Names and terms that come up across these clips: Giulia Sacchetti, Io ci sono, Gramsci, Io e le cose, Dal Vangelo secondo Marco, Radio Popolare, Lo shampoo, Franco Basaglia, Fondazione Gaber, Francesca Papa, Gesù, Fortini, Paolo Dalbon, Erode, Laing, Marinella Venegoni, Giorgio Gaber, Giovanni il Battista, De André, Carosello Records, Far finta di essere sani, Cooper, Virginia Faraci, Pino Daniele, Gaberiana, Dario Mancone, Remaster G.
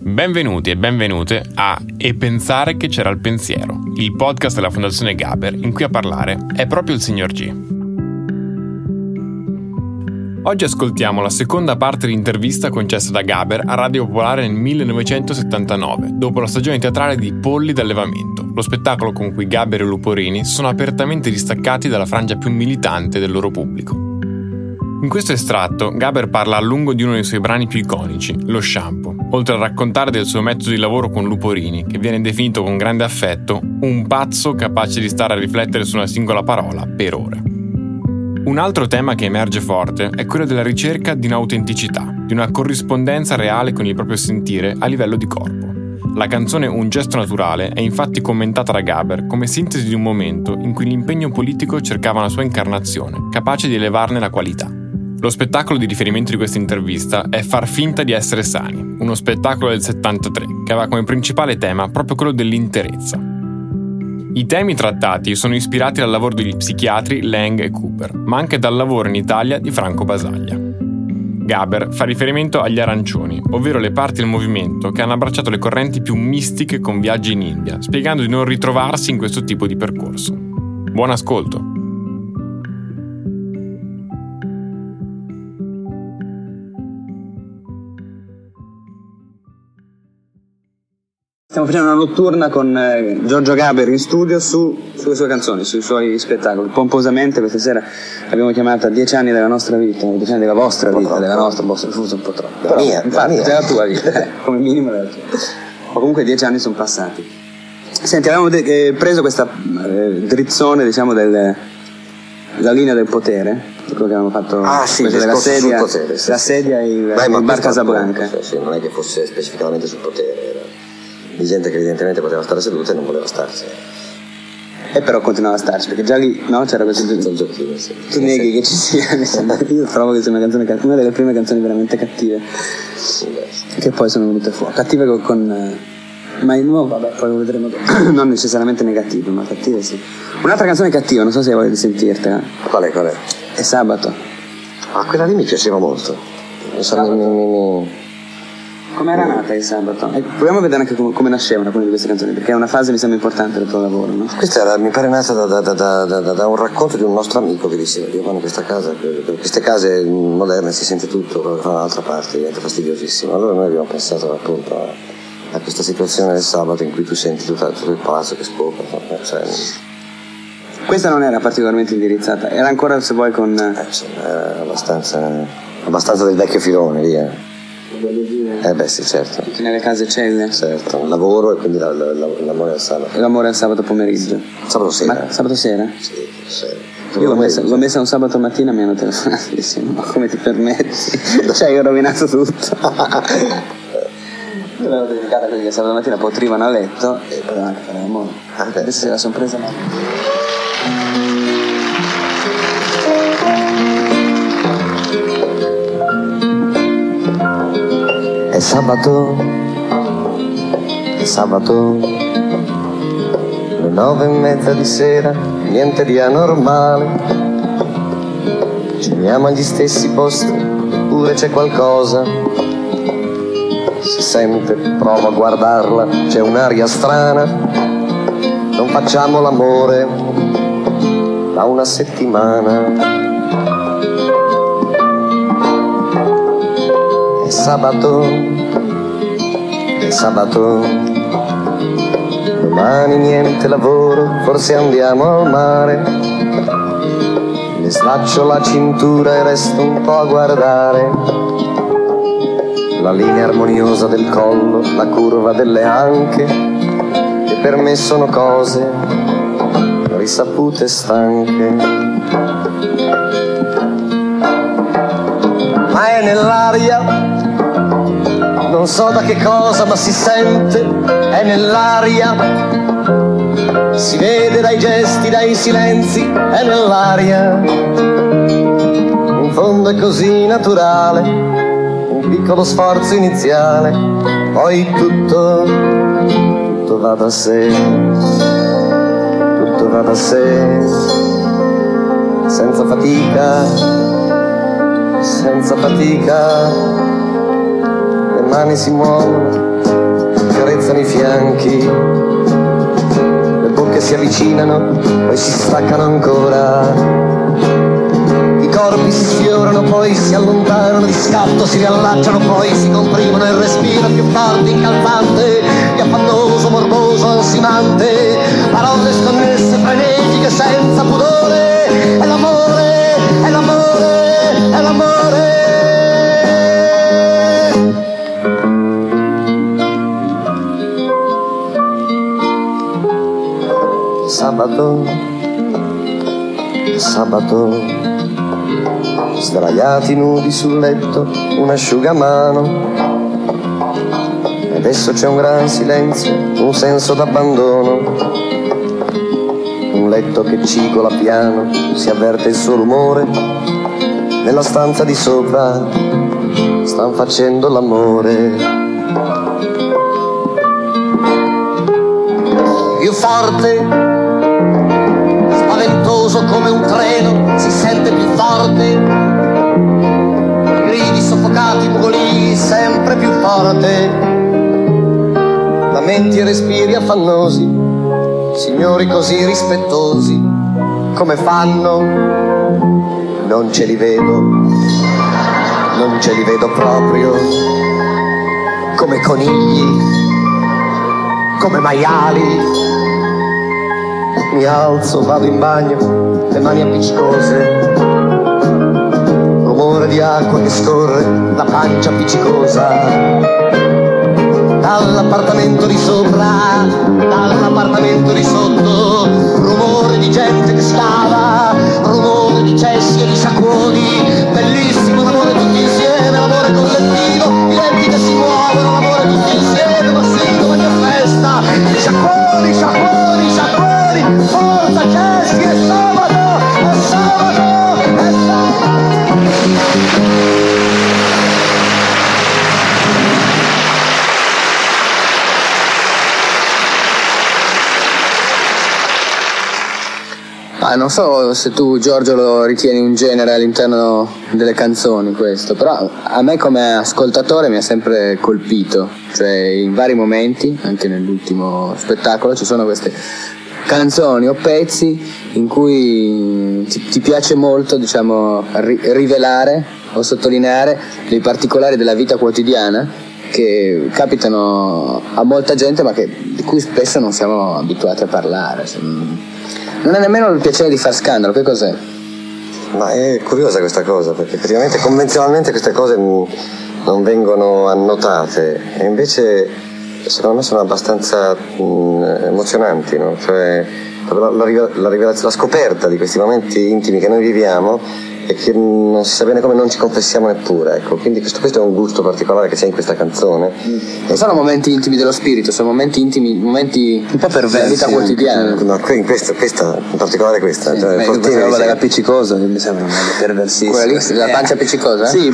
Benvenuti e benvenute a E pensare che c'era il pensiero, il podcast della Fondazione Gaber in cui a parlare è proprio il signor G. Oggi ascoltiamo la seconda parte di intervista concessa da Gaber a Radio Popolare nel 1979, dopo la stagione teatrale di Polli d'allevamento, lo spettacolo con cui Gaber e Luporini sono apertamente distaccati dalla frangia più militante del loro pubblico. In questo estratto, Gaber parla a lungo di uno dei suoi brani più iconici, Lo shampoo, oltre a raccontare del suo metodo di lavoro con Luporini, che viene definito con grande affetto un pazzo capace di stare a riflettere su una singola parola per ore. Un altro tema che emerge forte è quello della ricerca di un'autenticità, di una corrispondenza reale con il proprio sentire a livello di corpo. La canzone Un gesto naturale è infatti commentata da Gaber come sintesi di un momento in cui l'impegno politico cercava una sua incarnazione, capace di elevarne la qualità. Lo spettacolo di riferimento di questa intervista è Far finta di essere sani, uno spettacolo del 73 che aveva come principale tema proprio quello dell'interezza. I temi trattati sono ispirati dal lavoro degli psichiatri Laing e Cooper, ma anche dal lavoro in Italia di Franco Basaglia. Gaber fa riferimento agli arancioni, ovvero le parti del movimento che hanno abbracciato le correnti più mistiche con viaggi in India, spiegando di non ritrovarsi in questo tipo di percorso. Buon ascolto! Stiamo facendo una notturna con Giorgio Gaber in studio sulle sue canzoni, sui suoi spettacoli. Pomposamente questa sera abbiamo chiamata 10 anni della nostra vita, 10 anni della vostra vita, troppo. Della nostra, forse un po' troppo. Però, mia, infatti, mia. È la tua vita, come minimo la tua. Ma comunque 10 anni sono passati. Senti, avevamo preso questa drizzone, diciamo, la linea del potere, quello che avevamo fatto della sedia, potere, sì, la sedia e il bar Casablanca. Sì, non è che fosse specificamente sul potere, era di gente che evidentemente poteva stare seduta e non voleva starci. E però continuava a starci, perché già lì, no, c'era questo giochino. Sì. Tu neghi che ci sia. Io trovo che sia una canzone cattiva, una delle prime canzoni veramente cattive. Sì, che poi sono venute fuori. Cattive con ma il nuovo, vabbè, poi lo vedremo dopo. Non necessariamente negative, ma cattive sì. Un'altra canzone cattiva, non so se voglio sentirtela. Qual è? È Sabato. Ah, quella lì mi piaceva molto. Non so, come era nata il Sabato? E proviamo a vedere anche come nascevano alcune di queste canzoni, perché è una fase mi sembra importante del tuo lavoro, no? Questa era, mi pare, nata da un racconto di un nostro amico che diceva: io quando queste case moderne si sente tutto, quello che fa dall'altra parte diventa fastidiosissimo. Allora noi abbiamo pensato appunto a questa situazione del sabato in cui tu senti tutto il palazzo che scopa. Cioè, questa non era particolarmente indirizzata, era ancora, se vuoi, con era abbastanza del vecchio filone lì, beh sì, certo. Tutti nelle case celle. Certo, il lavoro e quindi l'amore al sabato. L'amore al sabato pomeriggio. Sabato sera. Sabato sera? Sì, sera. Io l'ho messa un sabato mattina, mi hanno telefonato e dicevano: ma come ti permetti? Cioè, io ho rovinato tutto. Io l'avevo dedicata a quelli che sabato mattina potrivano a letto e potevano anche fare l'amore. Adesso se la sono presa male. È sabato, le 9:30 di sera, niente di anormale. Ceniamo agli stessi posti, pure c'è qualcosa. Si sente, provo a guardarla, c'è un'aria strana. Non facciamo l'amore da una settimana. È sabato, domani niente lavoro, forse andiamo al mare. Mi slaccio la cintura e resto un po' a guardare la linea armoniosa del collo, la curva delle anche, che per me sono cose risapute e stanche. Ma è nell'aria, non so da che cosa, ma si sente, è nell'aria, si vede dai gesti, dai silenzi, è nell'aria. In fondo è così naturale, un piccolo sforzo iniziale, poi tutto va da sé, tutto va da sé, senza fatica, senza fatica. Le mani si muovono, carezzano i fianchi, le bocche si avvicinano, poi si staccano ancora, i corpi si sfiorano, poi si allontanano di scatto, si riallacciano, poi si comprimono, il respiro più forte, incalzante, affannoso, morboso, ansimante, parole sconnesse, frenetiche, senza pudore, è l'amore, è l'amore, è l'amore. Sabato, sabato, sdraiati nudi sul letto, un asciugamano. E adesso c'è un gran silenzio, un senso d'abbandono. Un letto che cicola piano, si avverte il suo rumore. Nella stanza di sopra stan facendo l'amore. Più forte, come un treno, si sente più forte, gridi soffocati, mugolii sempre più forte, lamenti e respiri affannosi, signori così rispettosi, come fanno? Non ce li vedo, non ce li vedo proprio, come conigli, come maiali. Mi alzo, vado in bagno, le mani appiccicose, rumore di acqua che scorre, la pancia appiccicosa, dall'appartamento di sopra, dall'appartamento di sotto, rumore di gente che scava, rumore di cessi e di saccuoni, bellissimo l'amore tutti insieme, l'amore collettivo, i denti che si muovono, l'amore tutti insieme, ma sì, domani è festa, sciacquoni, sciacquoni, sciacquoni. Forza Cessi, è sabato, è sabato, è sabato. Ah, non so se tu, Giorgio, lo ritieni un genere all'interno delle canzoni questo, però a me come ascoltatore mi ha sempre colpito, cioè in vari momenti, anche nell'ultimo spettacolo ci sono queste canzoni o pezzi in cui ti piace molto, diciamo, rivelare o sottolineare dei particolari della vita quotidiana che capitano a molta gente ma che, di cui spesso non siamo abituati a parlare. Non è nemmeno il piacere di far scandalo, che cos'è? Ma è curiosa questa cosa, perché effettivamente convenzionalmente queste cose non vengono annotate e invece secondo me sono abbastanza emozionanti, no? Cioè, la scoperta di questi momenti intimi che noi viviamo e che non si sa bene come non ci confessiamo neppure, ecco. Quindi questo è un gusto particolare che c'è in questa canzone. Non sono momenti intimi dello spirito, sono momenti intimi, momenti un po' perversi della vita quotidiana. No, questa, in particolare questa, sì, cioè, quella dell'appiccicosa che mi sembra perversissima. Quella lì, la pancia appiccicosa? Sì,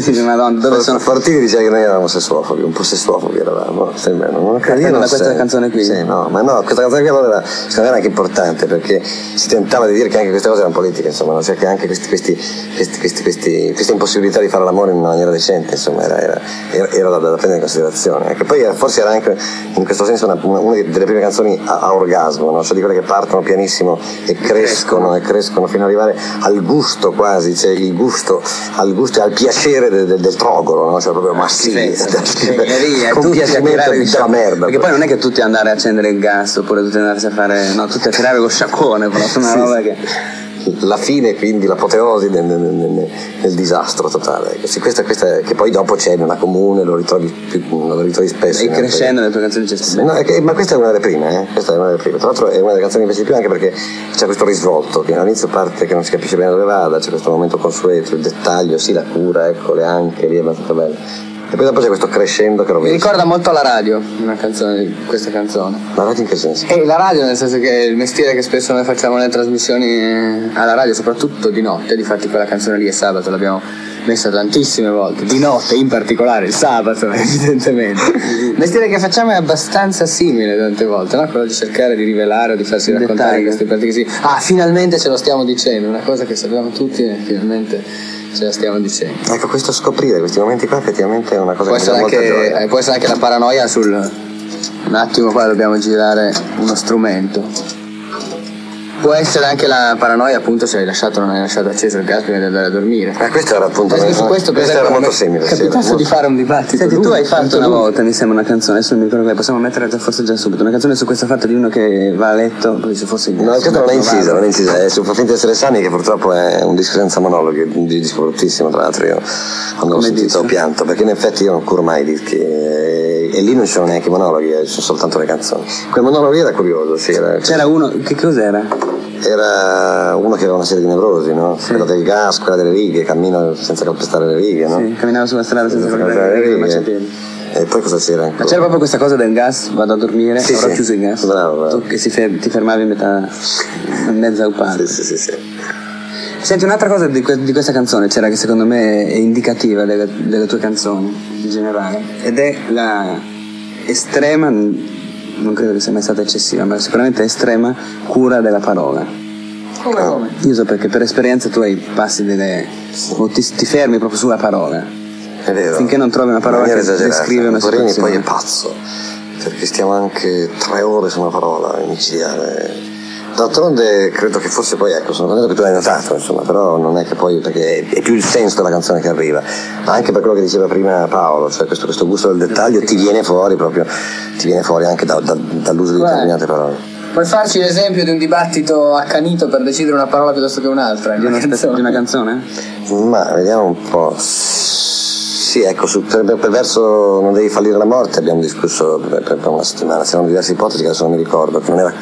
sì, madonna, dove sono? Fortini diceva che noi eravamo sessuofobi, un po' sessuofobi eravamo, sembra, non credo. Ma questa canzone qui? Sì, no, ma no, questa canzone qui allora secondo me era anche importante, perché si tentava di dire che anche queste cose erano politiche, insomma, cioè che anche questa impossibilità di fare l'amore in una maniera decente, insomma, era da prendere in considerazione. Ecco, poi forse era anche in questo senso una delle prime canzoni a orgasmo, no? Cioè di quelle che partono pianissimo e crescono fino ad arrivare al gusto quasi, cioè il gusto al gusto e al piacere del trogolo, no? Cioè proprio massivile, con piacimento della merda. Perché poi non è che tutti andare a accendere il gas oppure tutti andarsi a fare, no, tutti a tirare lo sciacquone, però sono una roba che... La fine, quindi l'apoteosi nel disastro totale. Questa che poi dopo c'è nella comune, lo ritrovi spesso. E crescendo le tue canzoni c'è spesso. No, ma questa è una delle prime, eh? Questa è una delle prime. Tra l'altro è una delle canzoni che mi piace di più anche perché c'è questo risvolto che all'inizio parte che non si capisce bene dove vada, c'è questo momento consueto, il dettaglio, sì, la cura, ecco, le anche lì è abbastanza bello. E poi dopo c'è questo crescendo che lo vedi. Mi ricorda molto la radio, una canzone, questa canzone. La radio in che senso? La radio nel senso che il mestiere che spesso noi facciamo nelle trasmissioni alla radio, soprattutto di notte, difatti quella canzone lì è Sabato, l'abbiamo messa tantissime volte, di notte in particolare, il sabato evidentemente. Il mestiere che facciamo è abbastanza simile tante volte, no? Quello di cercare di rivelare o di farsi raccontare queste pratiche. Ah, finalmente ce lo stiamo dicendo, una cosa che sapevamo tutti e finalmente ce la stiamo dicendo. Ecco, questo scoprire questi momenti qua effettivamente è una cosa può che mi dà molta gioia. Può essere anche la paranoia sul un attimo qua dobbiamo girare uno strumento, può essere anche la paranoia appunto se hai lasciato o non hai lasciato acceso il gas prima di andare a dormire. Ma questo era appunto questo era molto simile. È capitato di fare un dibattito. Senti, tu hai fatto una volta mi sembra una canzone, adesso non mi ricordo, possiamo mettere forse già subito una canzone su questo fatto di uno che va a letto poi se fosse il gas. No, questo non è incisa, è su Far finta di essere sani, che purtroppo è un disco senza monologhi, un disco bruttissimo tra l'altro. Io quando l'ho sentito ho pianto, perché in effetti io non curo mai dischi e lì non c'erano neanche i monologhi, ci sono soltanto le canzoni. Quel monologo lì era curioso, sì, c'era uno, che cos'era? Era uno che aveva una serie di nevrosi, no? Sì. Quella del gas, quella delle righe, cammina senza calpestare le righe, no? Sì, camminava sulla strada senza calpestare le righe, e poi cosa c'era ancora? Ma c'era proprio questa cosa del gas, vado a dormire, sì, avrò chiuso il gas. Bravo, bravo. Tu che ti fermavi in mezzo a un parco. Sì. Senti, un'altra cosa di questa canzone c'era che secondo me è indicativa delle tue canzoni in generale, ed è la estrema, non credo che sia mai stata eccessiva, ma sicuramente estrema cura della parola. Come? Io so perché per esperienza tu passi ti fermi proprio sulla parola. È vero. Finché non trovi una parola che descrive una situazione. Poi è pazzo, perché stiamo anche 3 ore su una parola micidiale. D'altronde credo che forse poi, ecco, sono contento che tu l'hai notato, insomma, però non è che poi, perché è più il senso della canzone che arriva, anche per quello che diceva prima Paolo, cioè questo gusto del dettaglio ti viene fuori proprio, ti viene fuori anche dall'uso di determinate parole. Puoi farci l'esempio di un dibattito accanito per decidere una parola piuttosto che un'altra di una canzone? Ma vediamo un po'. Sì, ecco, per verso Non devi fallire la morte abbiamo discusso per una settimana, c'erano diverse ipotesi che adesso non mi ricordo, che non era,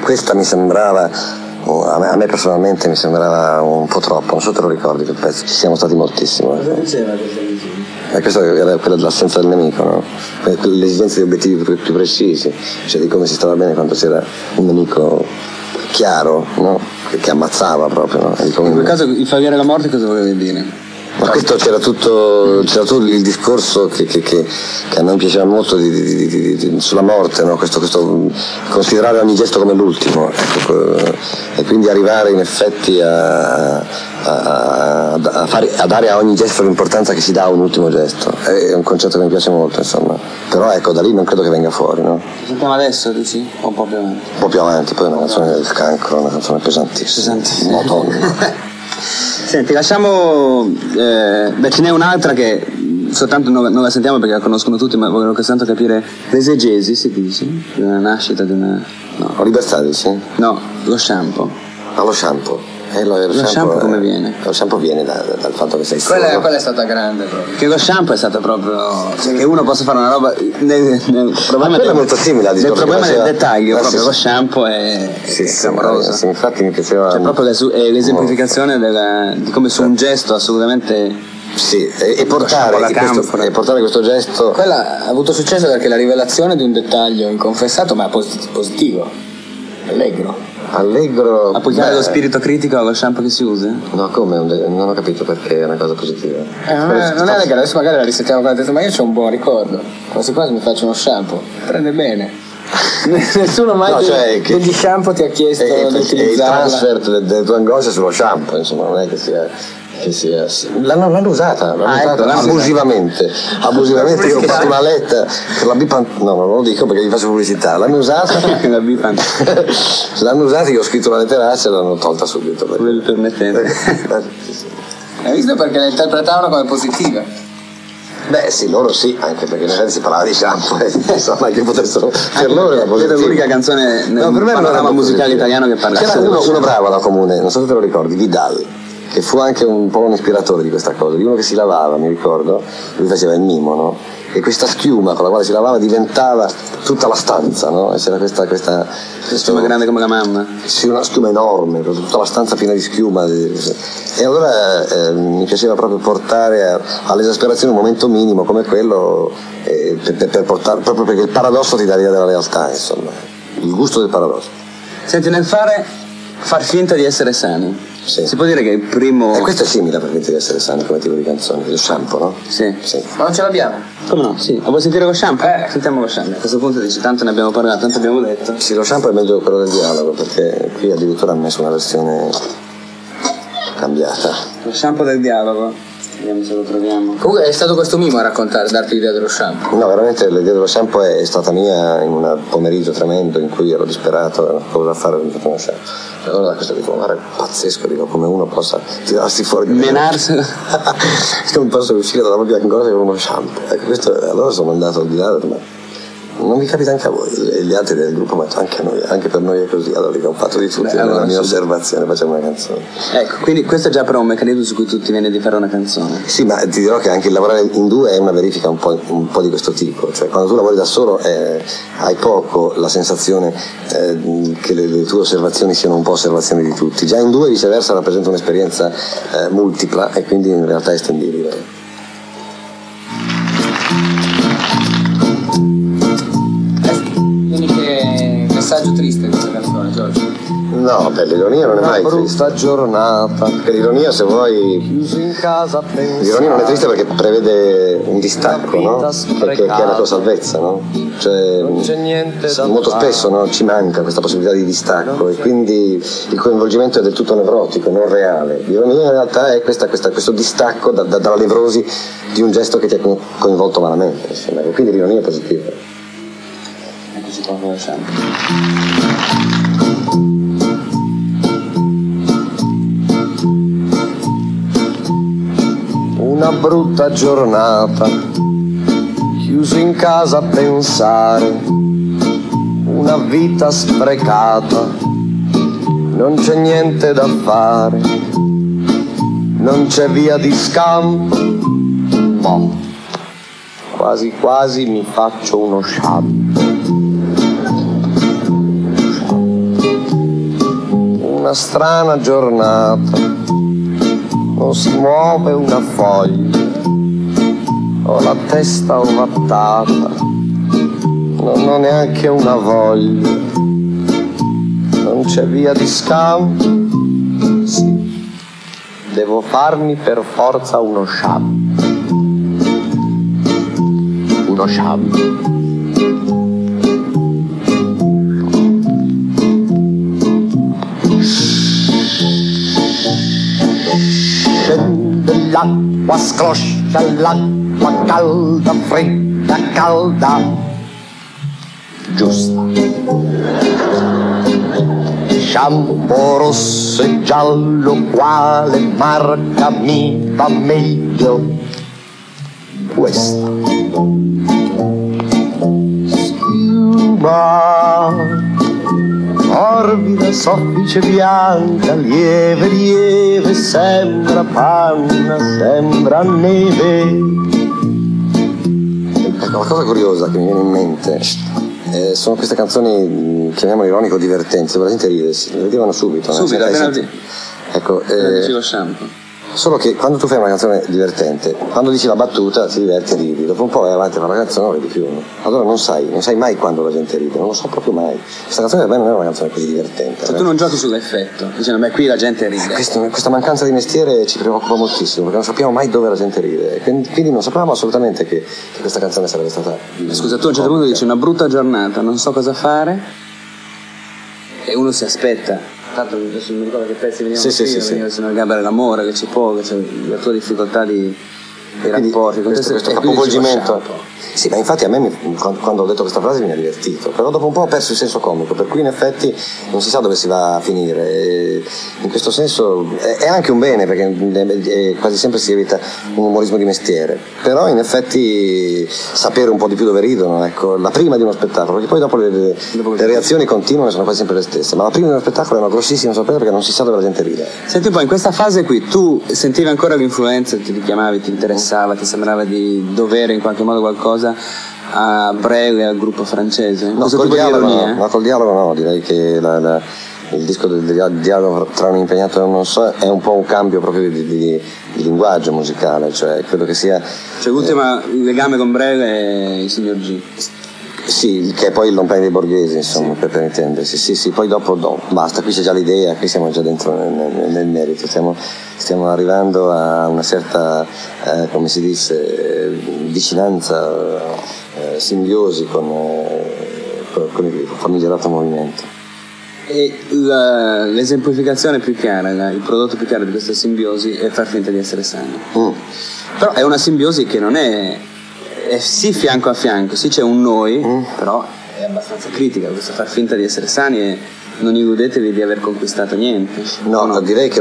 questa mi sembrava, a me personalmente mi sembrava un po' troppo, non so te lo ricordi quel pezzo, ci siamo stati moltissimo. Cosa diceva questa visione? Questa era quella dell'assenza del nemico, no? L'esigenza di obiettivi più precisi, cioè di come si stava bene quando c'era un nemico chiaro, no? Che ammazzava proprio, no? In quel caso il fallire la morte cosa voleva dire? Ma questo c'era tutto il discorso che a noi piaceva molto sulla morte, no? Questo considerare ogni gesto come l'ultimo, ecco, e quindi arrivare in effetti a dare a ogni gesto l'importanza che si dà a un ultimo gesto. È un concetto che mi piace molto, insomma. Però ecco, da lì non credo che venga fuori, no? Lo sentiamo adesso, dici? O un po' più avanti? Un po' più avanti, poi è una canzone del cancro, una canzone pesantissima. Pesantissima. Senti, lasciamo. Ce n'è un'altra che soltanto non la sentiamo perché la conoscono tutti, ma volevo soltanto capire. L'esegesi si dice? Di una nascita di una. No. O libertà, dici? No, lo shampoo. Ah, lo shampoo. Lo shampoo come viene? Lo shampoo viene dal fatto che sei solo. Quella è stata grande proprio. Che lo shampoo è stato proprio. Cioè che uno possa fare una roba. È molto simile al discorso. Il problema del dettaglio, proprio sì. Lo shampoo è clamoroso. Sì, infatti mi piaceva. Cioè proprio è l'esemplificazione di come su un gesto assolutamente. Sì, e portare questo gesto. Quella ha avuto successo perché la rivelazione di un dettaglio inconfessato ma positivo. Allegro. Ma puoi usare lo spirito critico allo shampoo che si usa? No, come? Non ho capito perché è una cosa positiva. Non è allegro, adesso magari la risettiamo con la testa, ma io c'ho un buon ricordo. Quasi quasi mi faccio uno shampoo. Prende bene. Nessuno mai degli shampoo ti ha chiesto di utilizzarla. Il transfer delle tue angosce sullo shampoo, insomma, non è che sia. L'hanno usata abusivamente. Abusivamente io ho fatto una lettera per la Bipan. No, non lo dico perché gli faccio pubblicità. L'hanno usata. L'hanno usata, io ho scritto una letteraccia e l'hanno tolta subito. Hai visto perché la interpretavano come positiva? Beh sì, loro sì, anche perché nel senso si parlava di shampoo, insomma, che potessero per loro era positiva. Era l'unica canzone nel panorama musicale italiano che parlava. C'era uno bravo da comune, non so se te lo ricordi, Vidal, che fu anche un po' un ispiratore di questa cosa, di uno che si lavava, mi ricordo, lui faceva il mimo, no? e questa schiuma con la quale si lavava diventava tutta la stanza, no? E c'era questa schiuma grande come la mamma? Sì, una schiuma enorme, tutta la stanza piena di schiuma. E allora mi piaceva proprio portare all'esasperazione un momento minimo come quello, per portare, proprio perché il paradosso ti dà l'idea della realtà, insomma, il gusto del paradosso. Senti, nel far finta di essere sani, sì, si può dire che il primo... E questo è simile a Far finta di essere sani come tipo di canzone, lo shampoo, no? Sì, sì. Ma non ce l'abbiamo? Come no? Sì. Ma vuoi sentire lo shampoo? Sentiamo lo shampoo. A questo punto dici, tanto ne abbiamo parlato, tanto abbiamo detto. Sì, lo shampoo è meglio quello del dialogo, perché qui addirittura ha messo una versione cambiata. Lo shampoo del dialogo. Vediamo se lo troviamo. Comunque è stato questo mimo a raccontare, darti l'idea dello shampoo. No, veramente l'idea dello shampoo è stata mia in un pomeriggio tremendo in cui ero disperato, cosa fare con uno shampoo. Allora questo dico, guarda, pazzesco, dico, come uno possa tirarsi fuori di menarsi. Non posso uscire dalla propria angoscia con uno shampoo. Ecco, questo, allora sono andato di là, ma non vi capita anche a voi, e gli altri del gruppo, ma anche a noi, anche per noi è così. Allora dico, ho fatto di tutto, allora, la mia osservazione, facciamo una canzone. Ecco, quindi questo è già però un meccanismo su cui tu ti viene di fare una canzone. Sì, ma ti dirò che anche il lavorare in due è una verifica un po' di questo tipo, cioè quando tu lavori da solo hai poco la sensazione che le tue osservazioni siano un po' osservazioni di tutti, già in due viceversa rappresenta un'esperienza multipla e quindi in realtà è estendibile. Triste questa canzone, Giorgio? No, beh, l'ironia non è mai triste. Una brutta giornata. Perché l'ironia, se vuoi, chiuso in casa, l'ironia non è triste perché prevede un distacco, no? Perché è la tua salvezza, no? Cioè, non c'è niente da molto fare. Spesso, no? Ci manca questa possibilità di distacco e quindi il coinvolgimento è del tutto nevrotico, non reale. L'ironia in realtà è questo distacco dalla nevrosi di un gesto che ti ha coinvolto malamente, insomma. E quindi l'ironia è positiva. Una brutta giornata, chiuso in casa a pensare, una vita sprecata, non c'è niente da fare, non c'è via di scampo, boh. Quasi quasi mi faccio uno shampoo. Una strana giornata, non si muove una foglia, ho la testa ovattata, non ho neanche una voglia, non c'è via di scampo, sì, devo farmi per forza uno shampoo, uno shampoo. L'acqua scroscia, l'acqua calda, fredda, calda, giusta. Shampoo rosso e giallo, quale marca mi va meglio? Questa. Schiuma, morbida, soffice, bianca, lieve, lieve, sembra panna, sembra neve. Ecco, la cosa curiosa che mi viene in mente sono queste canzoni, chiamiamole ironico divertenti, la gente ride, si vedevano subito. Subito, appena lì. Ecco, lo shampoo. Solo che quando tu fai una canzone divertente, quando dici la battuta ti diverti e ridi, dopo un po' vai avanti con la canzone, non ridi più, no? Allora non sai mai quando la gente ride, non lo so proprio mai. Questa canzone per me non è una canzone così divertente. Se tu non giochi sull'effetto, dicendo beh qui la gente ride. Questa mancanza di mestiere ci preoccupa moltissimo, perché non sappiamo mai dove la gente ride, quindi non sapevamo assolutamente che questa canzone sarebbe stata... Scusa, tu a un certo punto dici una brutta giornata, non so cosa fare, e uno si aspetta. Tanto mi ricordo che pezzi venivano sì. Nel Gaber è l'amore, che c'è poco, c'è la tua difficoltà di rapporti, questo capovolgimento. Sì, ma infatti a me quando ho detto questa frase mi ha divertito, però dopo un po' ho perso il senso comico, per cui in effetti non si sa dove si va a finire, e in questo senso è anche un bene perché quasi sempre si evita un umorismo di mestiere, però in effetti sapere un po' di più dove ridono, ecco, la prima di uno spettacolo, perché poi dopo le reazioni continuano e sono quasi sempre le stesse, ma la prima di uno spettacolo è una grossissima sorpresa perché non si sa dove la gente ride. Senti, poi in questa fase qui tu sentivi ancora l'influenza, ti richiamavi, ti interessavi? pensava, che sembrava di dovere in qualche modo qualcosa a Breu e al gruppo francese. No, col dialogo, no, direi che il disco del dialogo tra un impegnato e un non so è un po' un cambio proprio di linguaggio musicale, cioè credo che sia... Cioè l'ultima legame con Breu è il signor G. Sì, che è poi il lontano dei borghesi, insomma, sì. Per intendersi, sì, poi dopo basta, qui c'è già l'idea, qui siamo già dentro nel merito, stiamo arrivando a una certa, come si dice, vicinanza, simbiosi con il famigerato movimento. E l'esemplificazione più chiara, il prodotto più chiaro di questa simbiosi è Far finta di essere sani. Però è una simbiosi che non è... sì, fianco a fianco, sì, c'è un noi, però è abbastanza critica questo far finta di essere sani e non illudetevi di aver conquistato niente. No, direi che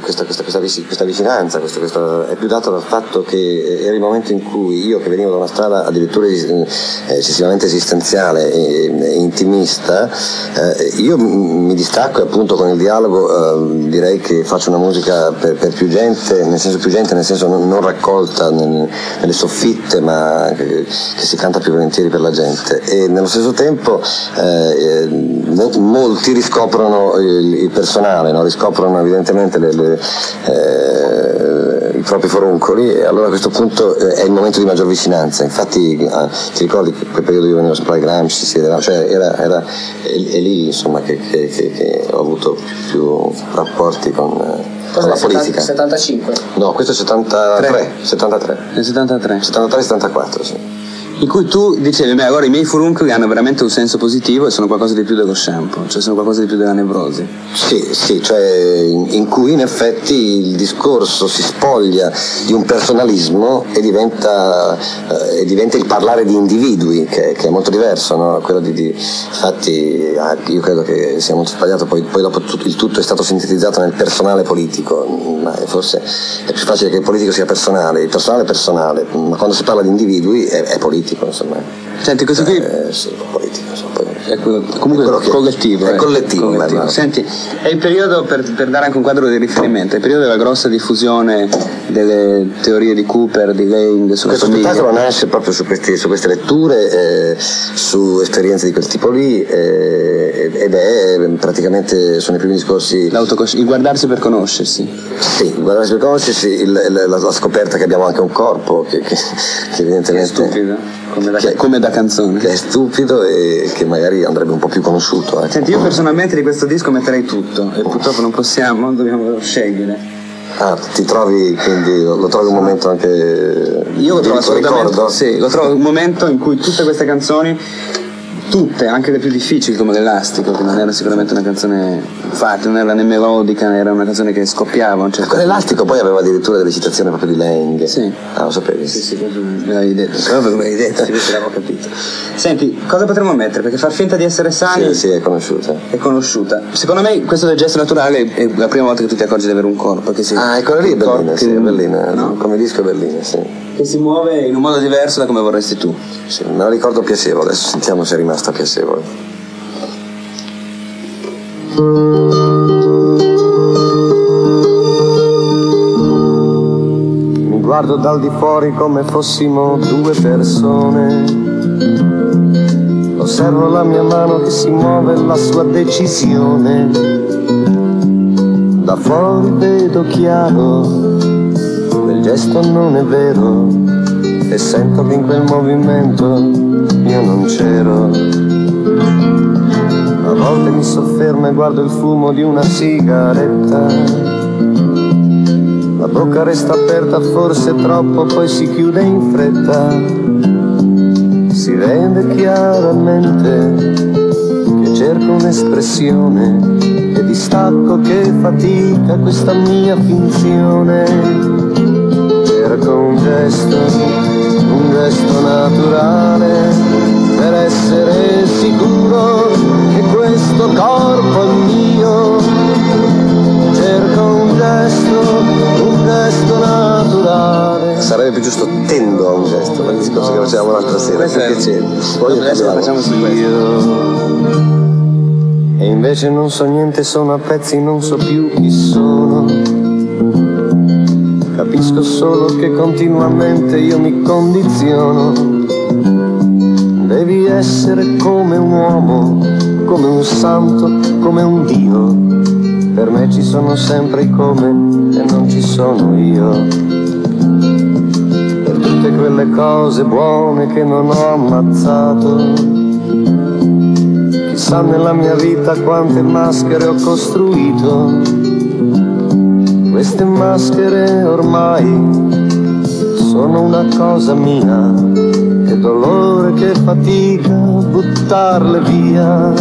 questa vicinanza è più data dal fatto che era il momento in cui io, che venivo da una strada addirittura eccessivamente esistenziale e intimista, io mi distacco e appunto con il dialogo direi che faccio una musica per più gente, nel senso non raccolta nelle soffitte, ma che si canta più volentieri per la gente, e nello stesso tempo molti riscoprono il personale, no? Riscoprono evidentemente i propri foruncoli, e allora a questo punto è il momento di maggior vicinanza. Infatti ti ricordi che quel periodo io venivo sempre ai Gramsci, cioè è lì insomma che ho avuto più rapporti con la politica. 75? No, questo è 73. Nel 73-74, sì. In cui tu dicevi, beh, allora i miei furuncoli hanno veramente un senso positivo e sono qualcosa di più dello shampoo, cioè sono qualcosa di più della nevrosi. Sì, cioè in cui in effetti il discorso si spoglia di un personalismo e diventa il parlare di individui, che è molto diverso, no? Quello infatti io credo che sia molto sbagliato, poi dopo il tutto è stato sintetizzato nel personale politico, ma forse è più facile che il politico sia personale, il personale è personale, ma quando si parla di individui è politico. Insomma. Senti, questo qui sì, politico, insomma, è quello, comunque è collettivo, collettivo. No. Senti, è il periodo, per dare anche un quadro di riferimento, è il periodo della grossa diffusione delle teorie di Cooper, di Laing, sulla famiglia. Questo spettacolo nasce proprio su queste letture, su esperienze di quel tipo lì, ed è praticamente sono i primi discorsi. Il guardarsi per conoscersi. Sì, il guardarsi per conoscersi, la scoperta che abbiamo anche un corpo che evidentemente che è stupido. Come da canzone, che è stupido e che magari andrebbe un po' più conosciuto. Senti, io personalmente di questo disco metterei tutto, e purtroppo non possiamo, dobbiamo scegliere. Ah, ti trovi, quindi lo trovi un momento anche... Io lo trovo assolutamente, ricordo. Sì, lo trovo un momento in cui tutte queste canzoni, tutte, anche le più difficili come l'Elastico, che non era sicuramente una canzone fatta, non era né melodica, era una canzone che scoppiava. L'Elastico poi aveva addirittura delle citazioni proprio di Laing. Sì. Ah, lo sapevi? Sì, me l'avevi detto. Proprio me l'avevi detto, invece l'avevo capito. Senti, cosa potremmo mettere? Perché far finta di essere sani... Sì, è conosciuta. È conosciuta. Secondo me questo del gesto naturale è la prima volta che tu ti accorgi di avere un corpo. Che si... Ah, è quella lì, è bellina, no? Come disco è bellina, sì. Che si muove in un modo diverso da come vorresti tu. Sì, me la ricordo piacevole, adesso sentiamo se è rimasta piacevole. Mi guardo dal di fuori come fossimo due persone, osservo la mia mano che si muove, la sua decisione, da fuori vedo chiaro, quel gesto non è vero, e sento che in quel movimento io non c'ero. A volte mi soffermo e guardo il fumo di una sigaretta, la bocca resta aperta forse troppo, poi si chiude in fretta, si vede chiaramente che cerco un'espressione e distacco che fatica questa mia finzione. Cerco un gesto naturale, per essere sicuro che questo corpo è mio. Cerco un gesto naturale. Sarebbe più giusto tendo a un gesto, il discorso che facevamo l'altra sera, perché c'è. Poi facciamo su questo. E invece non so niente, sono a pezzi, non so più chi sono. Capisco solo che continuamente io mi condiziono. Devi essere come un uomo, come un santo, come un dio. Per me ci sono sempre i come e non ci sono io. Per tutte quelle cose buone che non ho ammazzato, chissà nella mia vita quante maschere ho costruito. Queste maschere ormai sono una cosa mia, che dolore, che fatica buttarle via.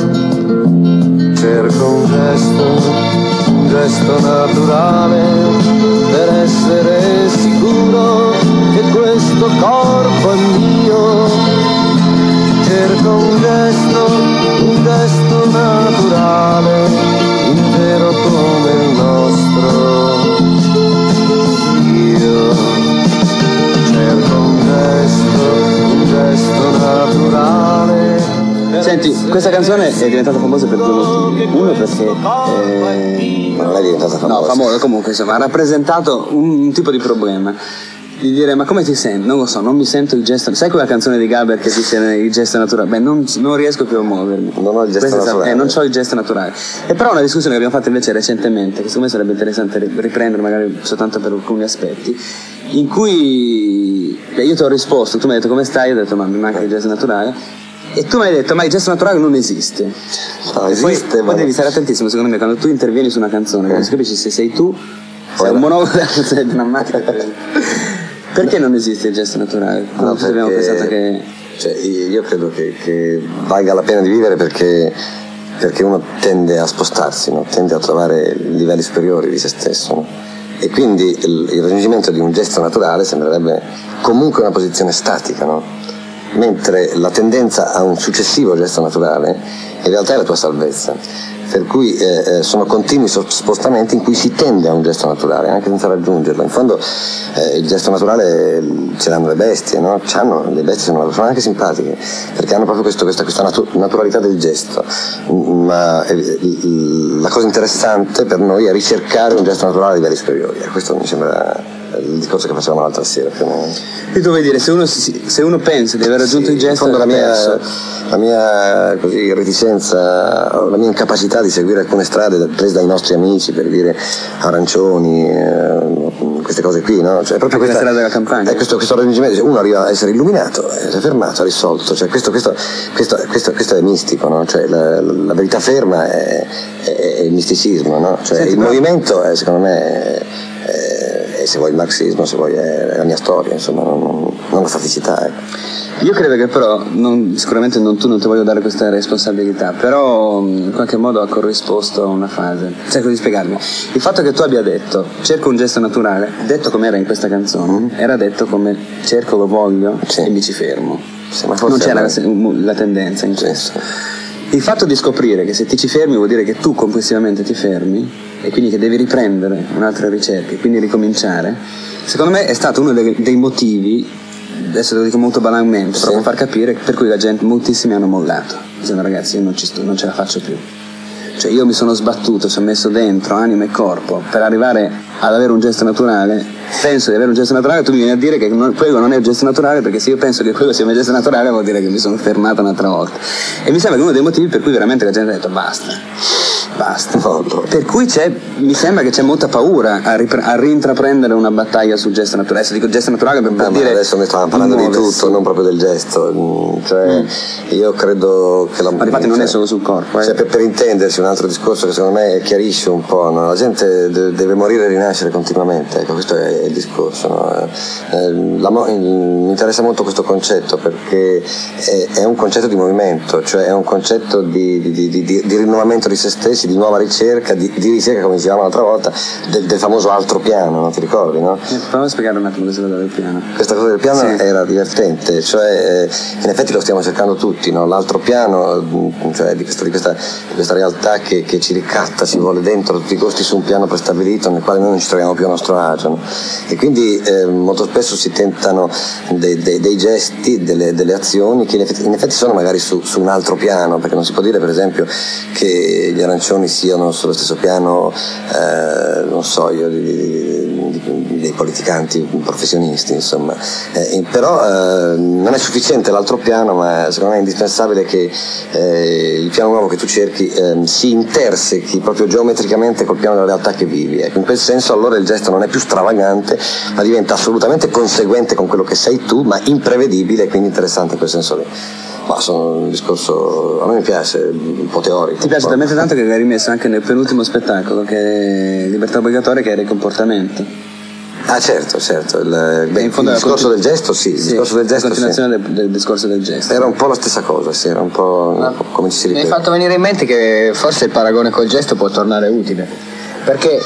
Cerco un gesto naturale, per essere sicuro che questo corpo è mio. Cerco un gesto naturale, intero come il nostro. Senti, questa canzone è diventata famosa per due motivi. Uno perché ma non è diventata famosa. No, famosa comunque, insomma, ha rappresentato un tipo di problema. Di dire, ma come ti senti? Non lo so, non mi sento il gesto. Sai quella canzone di Gaber che dice il gesto naturale? Beh, non riesco più a muovermi. Non ho il gesto naturale. Non ho il gesto naturale. E però una discussione che abbiamo fatto invece recentemente, che secondo me sarebbe interessante riprendere magari soltanto per alcuni aspetti, in cui io ti ho risposto, tu mi hai detto come stai, io ho detto ma mi manca il gesto naturale, e tu mi hai detto ma il gesto naturale non esiste. No, esiste. Poi devi stare attentissimo, secondo me, quando tu intervieni su una canzone, non si capisce se sei tu, se è un monologo, se è drammatica. Perché non esiste il gesto naturale? No, perché abbiamo pensato che... Cioè, io credo che valga la pena di vivere perché uno tende a spostarsi, no? Tende a trovare livelli superiori di se stesso, no? E quindi il raggiungimento di un gesto naturale sembrerebbe comunque una posizione statica, no? Mentre la tendenza a un successivo gesto naturale in realtà è la tua salvezza, per cui sono continui spostamenti in cui si tende a un gesto naturale anche senza raggiungerlo. In fondo il gesto naturale ce l'hanno le bestie, no? Le bestie sono anche simpatiche perché hanno proprio questa naturalità del gesto, ma la cosa interessante per noi è ricercare un gesto naturale a livelli superiori. Questo mi sembra il discorso che facevamo l'altra sera. Io devo dire, se uno pensa di aver raggiunto il gesto, in fondo la mia così, reticenza, la mia incapacità di seguire alcune strade prese dai nostri amici, per dire arancioni, queste cose qui, no? Cioè, è proprio questa strada della campagna. È questo raggiungimento, uno arriva a essere illuminato, si è fermato, ha risolto. Cioè, questo è mistico, no? Cioè, la verità ferma è il misticismo, no? Cioè, senti, il movimento è, secondo me, e se vuoi il marxismo, se vuoi è la mia storia, insomma, non la staticità. Io credo che però, sicuramente non ti voglio dare questa responsabilità, però in qualche modo ha corrisposto a una fase. Cerco di spiegarmi. Il fatto che tu abbia detto cerco un gesto naturale, detto come era in questa canzone, era detto come cerco, lo voglio, sì, e mi ci fermo. Sì, ma non c'era la tendenza in questo. Sì. Il fatto di scoprire che se ti ci fermi vuol dire che tu complessivamente ti fermi e quindi che devi riprendere un'altra ricerca e quindi ricominciare, secondo me è stato uno dei motivi, adesso lo dico molto banalmente, sì, per far capire per cui la gente, moltissimi hanno mollato, dicendo ragazzi io non ce la faccio più. Cioè io mi sono sbattuto, ci ho messo dentro anima e corpo per arrivare ad avere un gesto naturale, penso di avere un gesto naturale, tu mi vieni a dire che quello non è un gesto naturale, perché se io penso che quello sia un gesto naturale vuol dire che mi sono fermato un'altra volta. E mi sembra che uno dei motivi per cui veramente la gente ha detto basta. Per cui mi sembra che c'è molta paura a rintraprendere una battaglia sul gesto naturale. Adesso dico gesto naturale per dire, adesso ne stavamo parlando di tutto, non proprio del gesto, cioè io credo che ma infatti non è solo sul corpo, cioè, per intendersi, un altro discorso che secondo me chiarisce un po', no? La gente deve morire e rinascere continuamente, ecco, questo è il discorso, no? Mi interessa molto questo concetto perché è un concetto di movimento, cioè è un concetto di rinnovamento di se stessi, di nuova ricerca, di ricerca, come dicevamo l'altra volta, del famoso altro piano, non ti ricordi, no? Proviamo a spiegare un attimo questa cosa del piano. Questa cosa del piano, sì, era divertente, cioè in effetti lo stiamo cercando tutti, no? L'altro piano, cioè di questa realtà che ci ricatta, ci vuole dentro a tutti i costi su un piano prestabilito nel quale noi non ci troviamo più a nostro agio, no? E quindi molto spesso si tentano dei gesti, delle azioni che in effetti sono magari su un altro piano, perché non si può dire per esempio che gli arancioni siano sullo stesso piano, non so io, dei politicanti professionisti, insomma. Però non è sufficiente l'altro piano, ma secondo me è indispensabile che il piano nuovo che tu cerchi si intersechi proprio geometricamente col piano della realtà che vivi. Ecco, in quel senso allora il gesto non è più stravagante, ma diventa assolutamente conseguente con quello che sei tu, ma imprevedibile e quindi interessante in quel senso lì. Ma sono un discorso, a me piace, un po' teorico. Ti piace talmente tanto che l'hai rimesso anche nel penultimo spettacolo, che è Libertà Obbligatoria, che era i comportamenti. Ah certo, il discorso del gesto sì, del discorso del gesto. Era un po' la stessa cosa, sì, era un po', come ci si ripete. Mi hai fatto venire in mente che forse il paragone col gesto può tornare utile, perché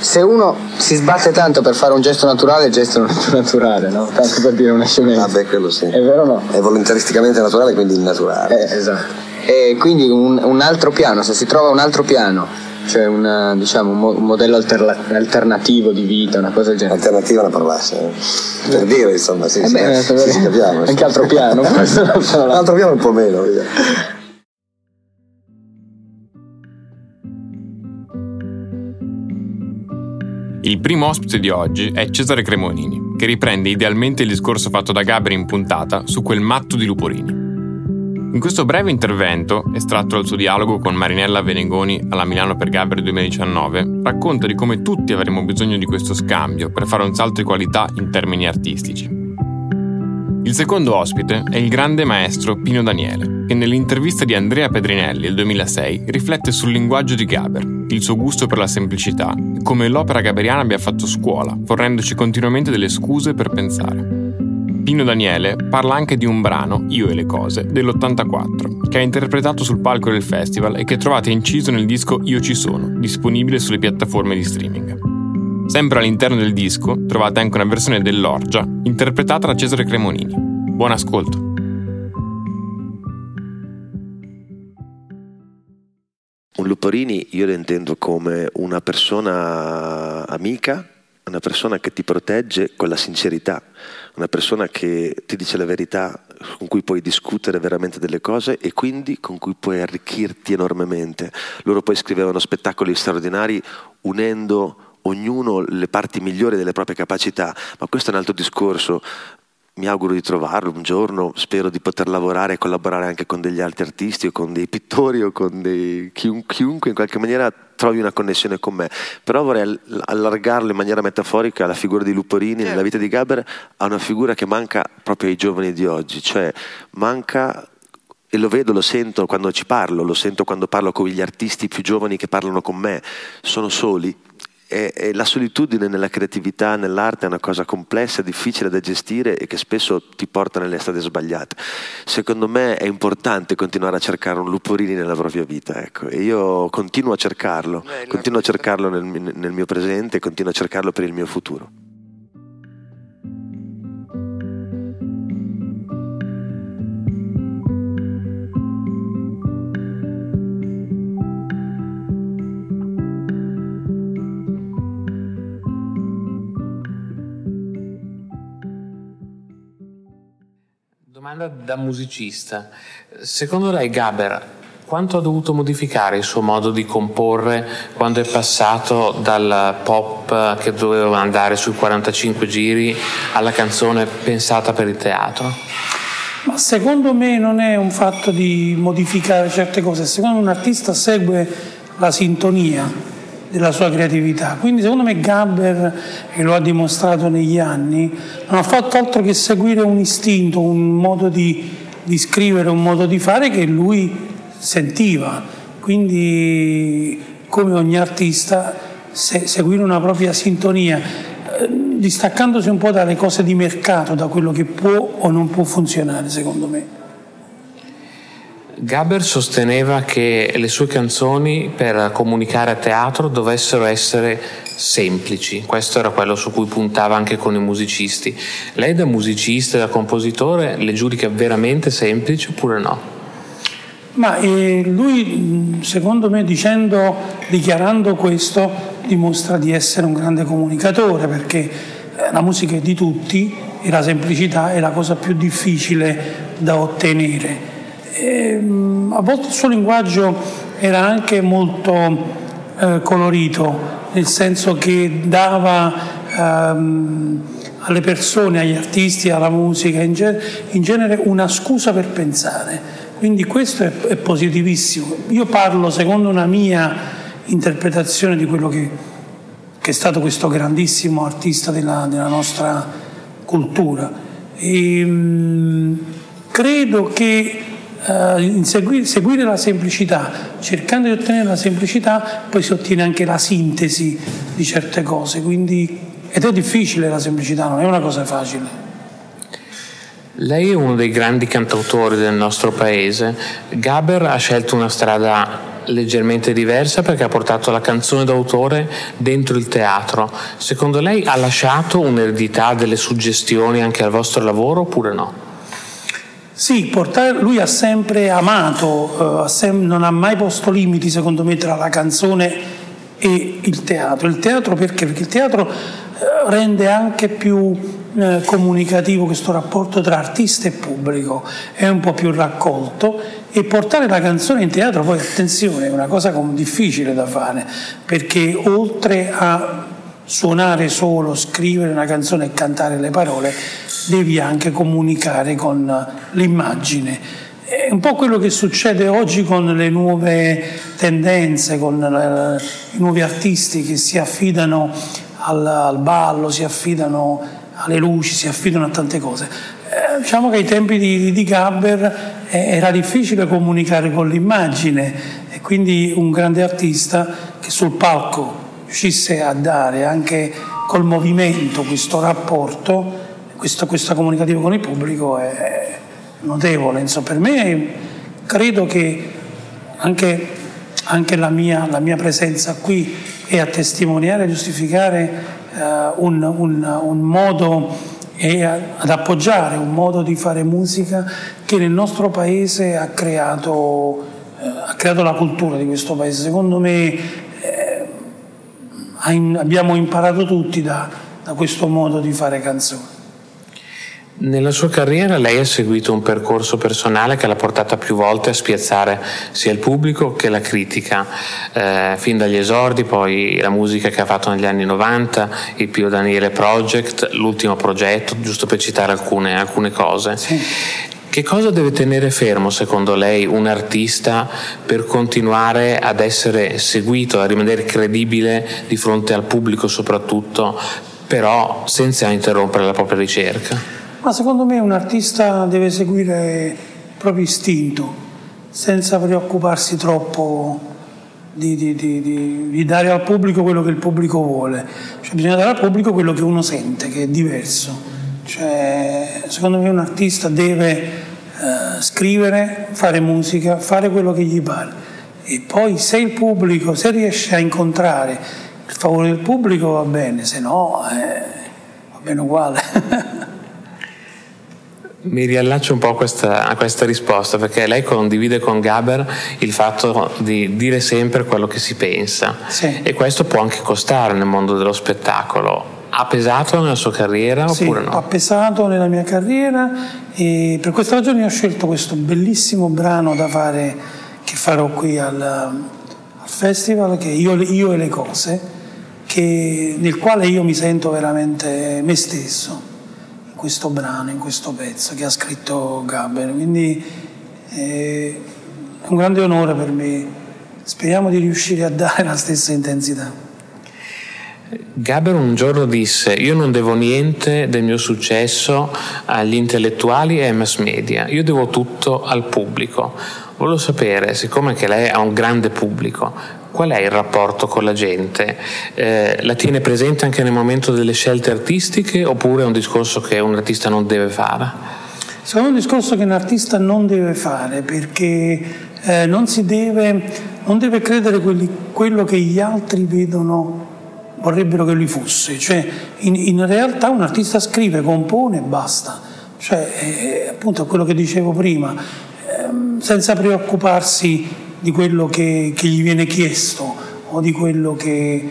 se uno si sbatte tanto per fare un gesto naturale, il gesto non è più naturale, no? Tanto per dire una scemenza. Vabbè, quello sì. È vero o no? È volontaristicamente naturale, quindi innaturale. Esatto. E quindi un altro piano, se si trova un altro piano, cioè un modello alternativo di vita, una cosa del genere. Alternativa è una parola, per dire, insomma, sì, sì, capiamo. Anche altro piano, altro piano un po' meno, via. Il primo ospite di oggi è Cesare Cremonini, che riprende idealmente il discorso fatto da Gaber in puntata su quel matto di Luporini. In questo breve intervento, estratto dal suo dialogo con Marinella Venegoni alla Milano per Gaber 2019, racconta di come tutti avremo bisogno di questo scambio per fare un salto di qualità in termini artistici. Il secondo ospite è il grande maestro Pino Daniele, che nell'intervista di Andrea Pedrinelli del 2006 riflette sul linguaggio di Gaber, il suo gusto per la semplicità e come l'opera gaberiana abbia fatto scuola, fornendoci continuamente delle scuse per pensare. Pino Daniele parla anche di un brano, Io e le cose, dell'84, che ha interpretato sul palco del festival e che trovate inciso nel disco Io ci sono, disponibile sulle piattaforme di streaming. Sempre all'interno del disco trovate anche una versione dell'Orgia interpretata da Cesare Cremonini. Buon ascolto! Un Luporini io lo intendo come una persona amica, una persona che ti protegge con la sincerità, una persona che ti dice la verità, con cui puoi discutere veramente delle cose e quindi con cui puoi arricchirti enormemente. Loro poi scrivevano spettacoli straordinari unendo ognuno le parti migliori delle proprie capacità, ma questo è un altro discorso. Mi auguro di trovarlo un giorno, spero di poter lavorare e collaborare anche con degli altri artisti o con dei pittori o con chiunque in qualche maniera trovi una connessione con me, però vorrei allargarlo in maniera metaforica la figura di Luporini nella vita di Gaber a una figura che manca proprio ai giovani di oggi, cioè manca. E lo vedo, lo sento quando ci parlo, lo sento quando parlo con gli artisti più giovani che parlano con me, sono soli. E la solitudine nella creatività, nell'arte è una cosa complessa, difficile da gestire e che spesso ti porta nelle strade sbagliate. Secondo me è importante continuare a cercare un Luporini nella propria vita, ecco. E io continuo a cercarlo, nel mio presente e continuo a cercarlo per il mio futuro. Da musicista, secondo lei Gaber quanto ha dovuto modificare il suo modo di comporre quando è passato dal pop che doveva andare sui 45 giri alla canzone pensata per il teatro? Ma secondo me non è un fatto di modificare certe cose, secondo me un artista segue la sintonia della sua creatività, quindi secondo me Gaber, e lo ha dimostrato negli anni, non ha fatto altro che seguire un istinto, un modo di scrivere, un modo di fare che lui sentiva, quindi come ogni artista seguire una propria sintonia, distaccandosi un po' dalle cose di mercato, da quello che può o non può funzionare secondo me. Gaber sosteneva che le sue canzoni per comunicare a teatro dovessero essere semplici, questo era quello su cui puntava anche con i musicisti. Lei da musicista, da compositore, le giudica veramente semplici oppure no? Ma lui, secondo me, dichiarando questo, dimostra di essere un grande comunicatore, perché la musica è di tutti e la semplicità è la cosa più difficile da ottenere. A volte il suo linguaggio era anche molto colorito, nel senso che dava alle persone, agli artisti, alla musica in genere una scusa per pensare. Quindi questo è positivissimo. Io parlo secondo una mia interpretazione di quello che è stato questo grandissimo artista della nostra cultura. Credo che seguire la semplicità, cercando di ottenere la semplicità, poi si ottiene anche la sintesi di certe cose. Quindi, ed è difficile la semplicità, non è una cosa facile. Lei è uno dei grandi cantautori del nostro paese. Gaber ha scelto una strada leggermente diversa perché ha portato la canzone d'autore dentro il teatro. Secondo lei ha lasciato un'eredità, delle suggestioni anche al vostro lavoro oppure no? Sì, lui ha sempre amato, non ha mai posto limiti secondo me tra la canzone e il teatro. Il teatro perché? Perché il teatro rende anche più comunicativo questo rapporto tra artista e pubblico, è un po' più raccolto, e portare la canzone in teatro poi, attenzione, è una cosa difficile da fare, perché oltre a suonare solo, scrivere una canzone e cantare le parole, devi anche comunicare con l'immagine. È un po' quello che succede oggi con le nuove tendenze, con i nuovi artisti che si affidano al ballo, si affidano alle luci, si affidano a tante cose. Diciamo che ai tempi di Gaber era difficile comunicare con l'immagine, e quindi un grande artista che sul palco riuscisse a dare anche col movimento questo rapporto, questa comunicativa con il pubblico è notevole. Per me credo che anche la mia presenza qui è a testimoniare, a giustificare un modo ad appoggiare un modo di fare musica che nel nostro paese ha creato la cultura di questo paese. Secondo me abbiamo imparato tutti da questo modo di fare canzoni. Nella sua carriera lei ha seguito un percorso personale che l'ha portata più volte a spiazzare sia il pubblico che la critica, fin dagli esordi, poi la musica che ha fatto negli anni 90, il Pino Daniele Project, l'ultimo progetto, giusto per citare alcune cose. Sì. Che cosa deve tenere fermo secondo lei un artista per continuare ad essere seguito, a rimanere credibile di fronte al pubblico soprattutto, però senza interrompere la propria ricerca? Ma secondo me un artista deve seguire il proprio istinto, senza preoccuparsi troppo di dare al pubblico quello che il pubblico vuole. Cioè, bisogna dare al pubblico quello che uno sente, che è diverso. Cioè, secondo me un artista deve scrivere, fare musica, fare quello che gli pare. E poi se il pubblico, se riesce a incontrare il favore del pubblico va bene, se no va bene uguale. Mi riallaccio un po' a questa risposta, perché lei condivide con Gaber il fatto di dire sempre quello che si pensa, sì. E questo può anche costare nel mondo dello spettacolo. Ha pesato nella sua carriera oppure no? Ha pesato nella mia carriera, e per questa ragione ho scelto questo bellissimo brano da fare, che farò qui al festival, che è Io e le cose, nel quale io mi sento veramente me stesso. Questo brano, in questo pezzo che ha scritto Gaber, quindi è un grande onore per me, speriamo di riuscire a dare la stessa intensità. Gaber un giorno disse: io non devo niente del mio successo agli intellettuali e ai mass media, io devo tutto al pubblico. Volevo sapere, siccome che lei ha un grande pubblico, qual è il rapporto con la gente? La tiene presente anche nel momento delle scelte artistiche, oppure è un discorso che un artista non deve fare? Secondo me è un discorso che un artista non deve fare, perché non deve credere quello che gli altri vedono, vorrebbero che lui fosse. Cioè, in realtà un artista scrive, compone e basta. Cioè, appunto quello che dicevo prima, senza preoccuparsi di quello che gli viene chiesto o di quello di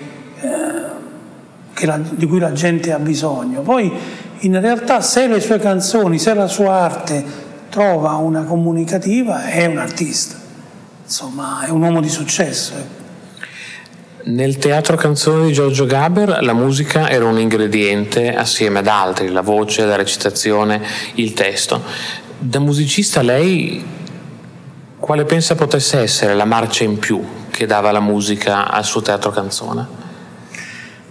cui la gente ha bisogno. Poi in realtà se le sue canzoni, se la sua arte trova una comunicativa, è un artista, insomma è un uomo di successo. Nel teatro canzone di Giorgio Gaber la musica era un ingrediente assieme ad altri, la voce, la recitazione, il testo. Da musicista lei quale pensa potesse essere la marcia in più che dava la musica al suo teatro canzone?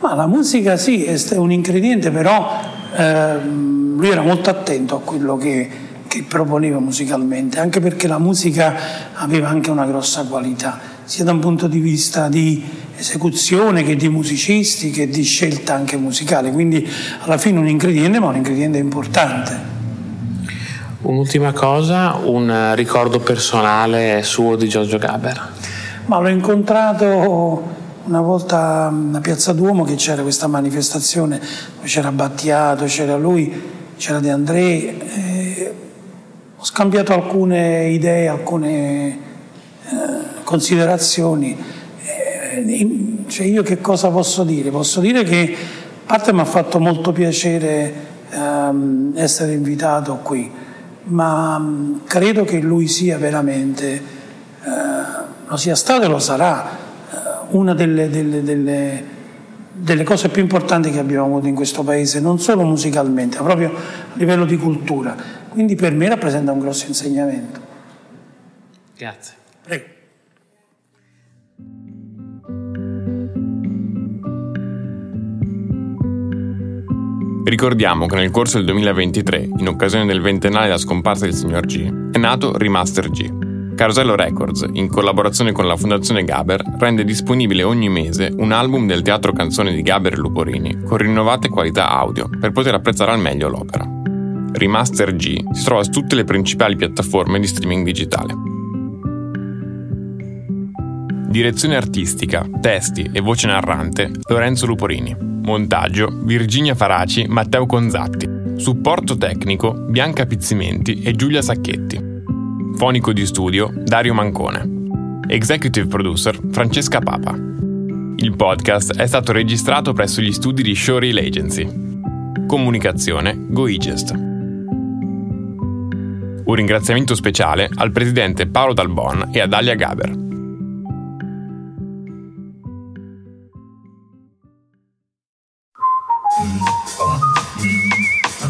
Ma la musica sì, è un ingrediente, però lui era molto attento a quello che proponeva musicalmente, anche perché la musica aveva anche una grossa qualità, sia da un punto di vista di esecuzione che di musicisti, che di scelta anche musicale, quindi alla fine un ingrediente, ma un ingrediente importante. Un'ultima cosa, un ricordo personale suo di Giorgio Gaber. Ma l'ho incontrato una volta a Piazza Duomo, che c'era questa manifestazione, c'era Battiato, c'era lui, c'era De André, ho scambiato alcune idee, alcune considerazioni, cioè io che cosa posso dire? Posso dire che a parte mi ha fatto molto piacere essere invitato qui, ma credo che lui sia veramente, lo sia stato e lo sarà, una delle cose più importanti che abbiamo avuto in questo paese, non solo musicalmente, ma proprio a livello di cultura. Quindi per me rappresenta un grosso insegnamento. Grazie. Prego. Ricordiamo che nel corso del 2023, in occasione del ventennale della scomparsa del signor G, è nato Remaster G. Carosello Records, in collaborazione con la Fondazione Gaber, rende disponibile ogni mese un album del teatro canzone di Gaber e Luporini con rinnovate qualità audio per poter apprezzare al meglio l'opera. Remaster G si trova su tutte le principali piattaforme di streaming digitale. Direzione artistica, testi e voce narrante Lorenzo Luporini. Montaggio Virginia Faraci, Matteo Conzatti. Supporto tecnico Bianca Pizzimenti e Giulia Sacchetti. Fonico di studio Dario Mancone. Executive producer Francesca Papa. Il podcast è stato registrato presso gli studi di Showreel Agency. Comunicazione Goigest. Un ringraziamento speciale al presidente Paolo Dalbon e a Dalia Gaber.